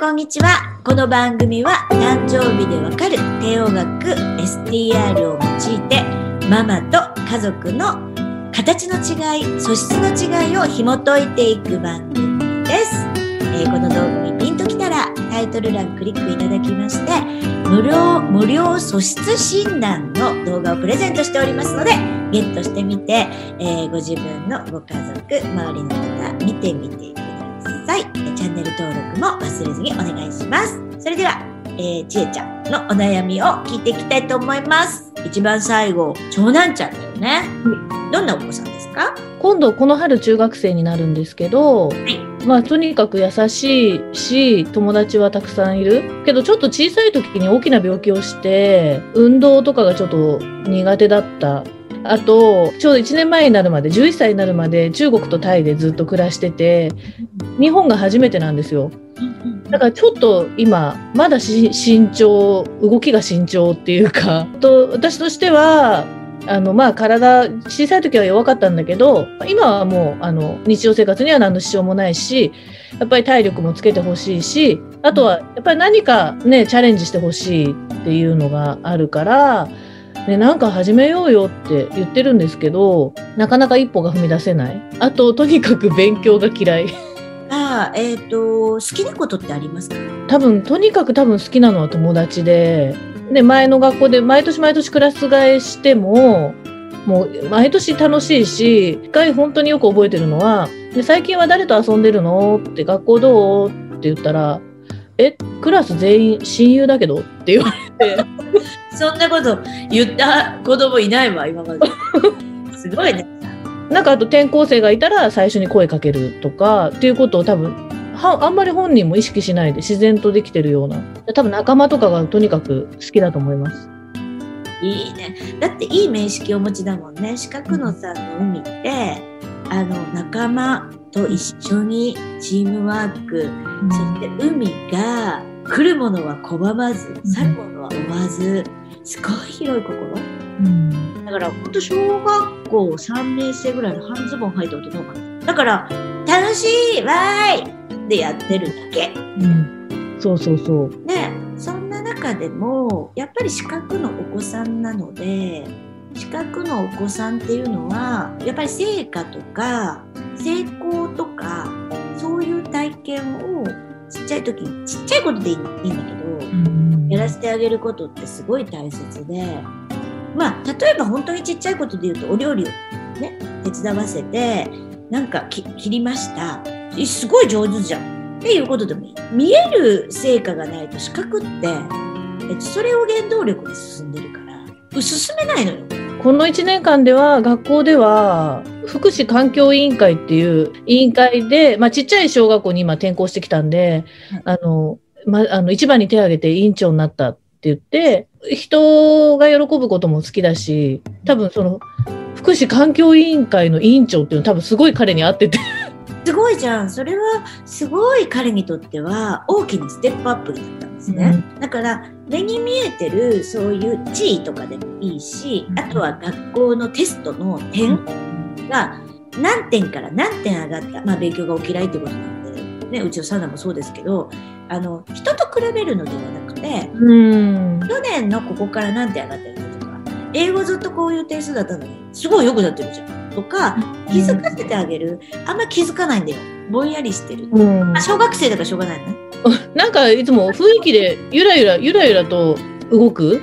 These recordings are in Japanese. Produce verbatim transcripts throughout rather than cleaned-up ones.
こんにちは。この番組は誕生日でわかる帝王学 エスティーアール を用いてママと家族の形の違い、素質の違いを紐解いていく番組です、えー、この動画にピンときたらタイトル欄クリックいただきまして無料、無料素質診断の動画をプレゼントしておりますのでゲットしてみて、えー、ご自分のご家族、周りの方見てみてください。チャンネル登録も忘れずにお願いします。それでは、えー、ちえちゃんのお悩みを聞いていきたいと思います。一番最後、長男ちゃんだよね。うん、どんなお子さんですか？今度この春中学生になるんですけど、はい、まあとにかく優しいし、友達はたくさんいるけど、ちょっと小さい時に大きな病気をして、運動とかがちょっと苦手だった。あとちょうどいちねんまえになるまでじゅういっさいになるまで中国とタイでずっと暮らしてて日本が初めてなんですよ。だからちょっと今まだし慎重動きが慎重っていうかと私としてはあのまあ体小さい時は弱かったんだけど今はもうあの日常生活には何の支障もないしやっぱり体力もつけてほしいしあとはやっぱり何かねチャレンジしてほしいっていうのがあるから。でなんか始めようよって言ってるんですけどなかなか一歩が踏み出せない。あととにかく勉強が嫌い。ああ、えーと、好きなことってありますか？多分とにかく多分好きなのは友達で、で前の学校で毎年毎年クラス替えしてももう毎年楽しいし一回本当によく覚えてるのはで最近は誰と遊んでるのって学校どうって言ったらえクラス全員親友だけどって言われてそんなこと言った子供いないわ今まで。すごいね。なんかあと転校生がいたら最初に声かけるとかっていうことを多分はあんまり本人も意識しないで自然とできてるような多分仲間とかがとにかく好きだと思います。いいね。だっていい面識をお持ちだもんね。四角のさの海ってあの仲間と一緒にチームワーク、うん、そして海が来るものは拒まず、去るものは追わず、すごい広い心。うん、だから本当小学校さんねんせいぐらいの半ズボン履いた大人かな。だから楽しいわーいでやってるだけ。うん、そうそうそう。ね、そんな中でもやっぱり視覚のお子さんなので。視覚のお子さんっていうのはやっぱり成果とか成功とかそういう体験をちっちゃい時にちっちゃいことでいいんだけどやらせてあげることってすごい大切でまあ例えば本当にちっちゃいことで言うとお料理をね手伝わせてなんかき切りましたすごい上手じゃんっていうことでもいい見える成果がないと視覚ってそれを原動力で進んでるから進めないのよ。このいちねんかんでは学校では福祉環境委員会っていう委員会で、まあ、ちっちゃい小学校に今転校してきたんで、あの、ま、あの一番に手を挙げて委員長になったって言って、人が喜ぶことも好きだし、多分その福祉環境委員会の委員長っていうの多分すごい彼に合ってて。すごいじゃん。それはすごい彼にとっては大きなステップアップになったんですね。うん、だから目に見えてるそういう地位とかでもいいし、あとは学校のテストの点が何点から何点上がった。まあ勉強がお嫌いってことなんで、ね、うちのサナもそうですけど、あの人と比べるのではなくて、うん、去年のここから何点上がってるのとか、英語ずっとこういう点数だったのに、すごい良くなってるじゃん。とか気づかせてあげる、うん、あんま気づかないんだよぼんやりしてる、うん、あ小学生だからしょうがないねなんかいつも雰囲気でゆらゆらゆらゆらと動く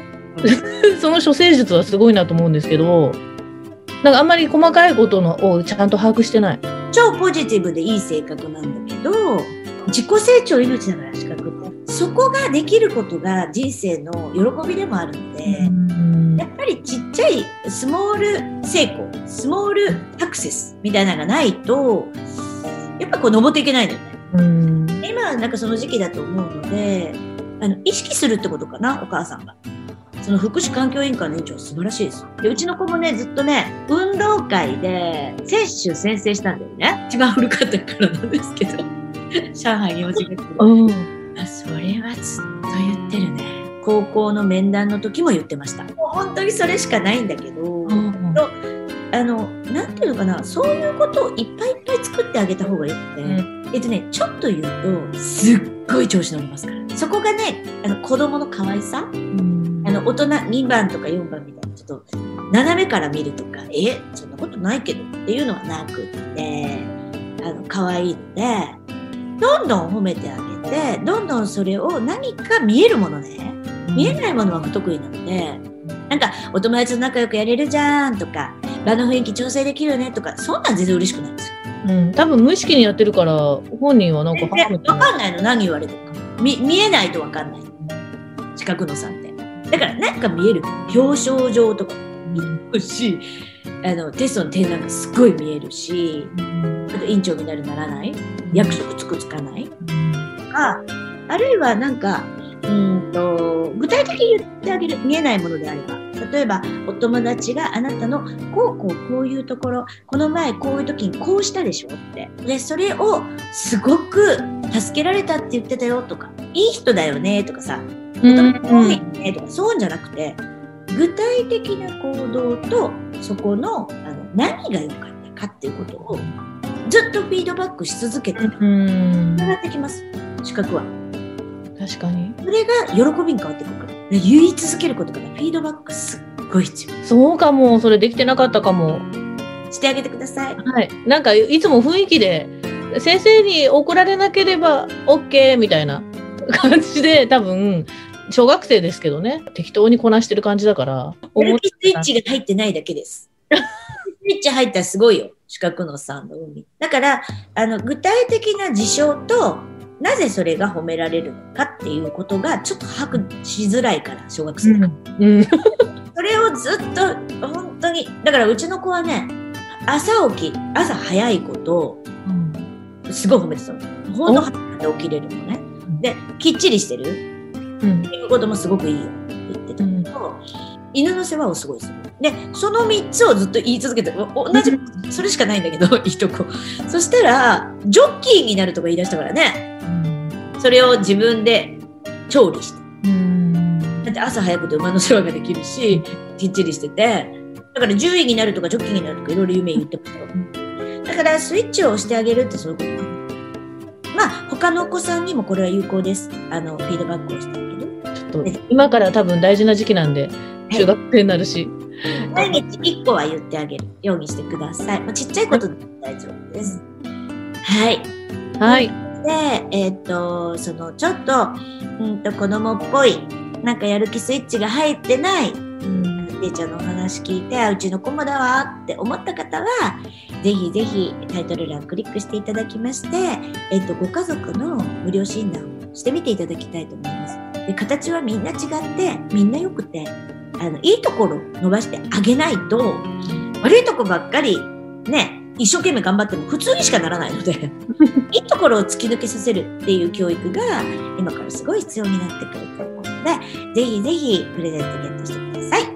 その処世術はすごいなと思うんですけどなんかあんまり細かいことのをちゃんと把握してない超ポジティブでいい性格なんだけど自己成長命だから資格ってそこができることが人生の喜びでもあるんで、うん、やっぱりちっちゃいスモール成功スモールアクセスみたいなのがないとやっぱこう登っていけないのよね、うん、今はなんかその時期だと思うのであの意識するってことかなお母さんがその福祉環境委員会の委員長素晴らしいですでうちの子もねずっとね運動会で接種宣誓したんだよね一番古かったからなんですけど上海におじが来る、うん、それはずっと言ってるね高校の面談の時も言ってましたもう本当にそれしかないんだけど、うん、とあのなんていうのかなそういうことをいっぱいいっぱい作ってあげた方がよくて、うん、えっとね、ちょっと言うとすっごい調子乗りますから、そこがね、あの子供の可愛さ、うん、あの大人にばんとかよんばんみたいなちょっと斜めから見るとか、えそんなことないけどっていうのはなくって、あの可愛いのでどんどん褒めてあげて、どんどんそれを何か見えるものね、見えないものは不得意なので、なんかお友達と仲良くやれるじゃんとか、場の雰囲気調整できるねとか、そんなん全然嬉しくないんですよ。うん、多分無意識にやってるから本人はなんか分かんないの、何言われてるか 見, 見えないと分かんない、視覚の差って。だからなんか見える、表彰状とか見るし、あのテストの点なんかすごい見えるし、あと院長になるならない、役職つくつかないとか、あるいはなんかうんと具体的に言ってあげる、見えないものであれば、例えばお友達があなたのこうこうこういうところ、この前こういう時にこうしたでしょって、でそれをすごく助けられたって言ってたよとか、いい人だよねとかさ、お友達多いねとか、そうじゃなくて、具体的な行動とそこの、あの何が良かったかっていうことをずっとフィードバックし続けて、うん、上がってきます、資格は。確かに。それが喜びに変わってくるから。言い続けることからフィードバックすっごい必要。そうかも、それできてなかったかも。してあげてください。はい。なんかいつも雰囲気で先生に怒られなければ OK みたいな感じで、多分小学生ですけどね、適当にこなしてる感じだから。やる気スイッチが入ってないだけです。スイッチ入ったらすごいよ、視覚のさんの海。だからあの具体的な事象と、なぜそれが褒められるのかっていうことがちょっと把握しづらいから、小学生だから、うんうん、それをずっと本当に、だからうちの子はね、朝起き朝早いことを、うん、すごい褒めてたの、ほんと早く起きれるのね、できっちりしてる、うん、っていうこともすごくいいよって言ってたのと、うん、犬の世話をすごいする、でそのみっつをずっと言い続けて、同じそれしかないんだけどいいとこ。そしたらジョッキーになるとか言い出したからね、それを自分で調理して、うーん、だって朝早くて馬の世話ができるし、きっちりしてて、だから獣医になるとかジョッキーになるとかいろいろ夢言ってますよ。だからスイッチを押してあげるってそういうことか。まあ他のお子さんにもこれは有効です、あのフィードバックをしてあげる。ちょっと今から多分大事な時期なんで、中学生になるし、毎日いっこは言ってあげるようにしてください。まあ、ちっちゃいことで大丈夫です。はいはい。で、えー、とそのちょっと、うん、と子供っぽい、なんかやる気スイッチが入ってない、うん、ていちゃんのお話聞いて、うちの子もだわって思った方は、ぜひぜひタイトル欄クリックしていただきまして、えー、とご家族の無料診断をしてみていただきたいと思います。で形はみんな違って、みんなよくて、あのいいところ伸ばしてあげないと、悪いとこばっかりね、一生懸命頑張っても普通にしかならないのでいいところを突き抜けさせるっていう教育が今からすごい必要になってくると思うので、ぜひぜひプレゼントゲットしてください。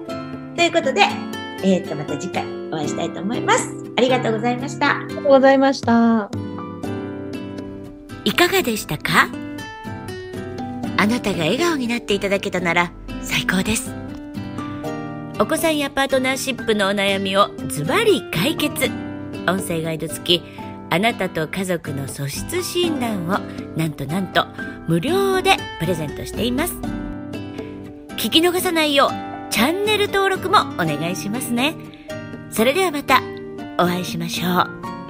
ということで、えー、とまた次回お会いしたいと思います。ありがとうございました。ありがとうございました。いかがでしたか？あなたが笑顔になっていただけたなら最高です。お子さんやパートナーシップのお悩みをズバリ解決、音声ガイド付きあなたと家族の素質診断をなんとなんと無料でプレゼントしています。聞き逃さないようチャンネル登録もお願いしますね。それではまたお会いしましょう。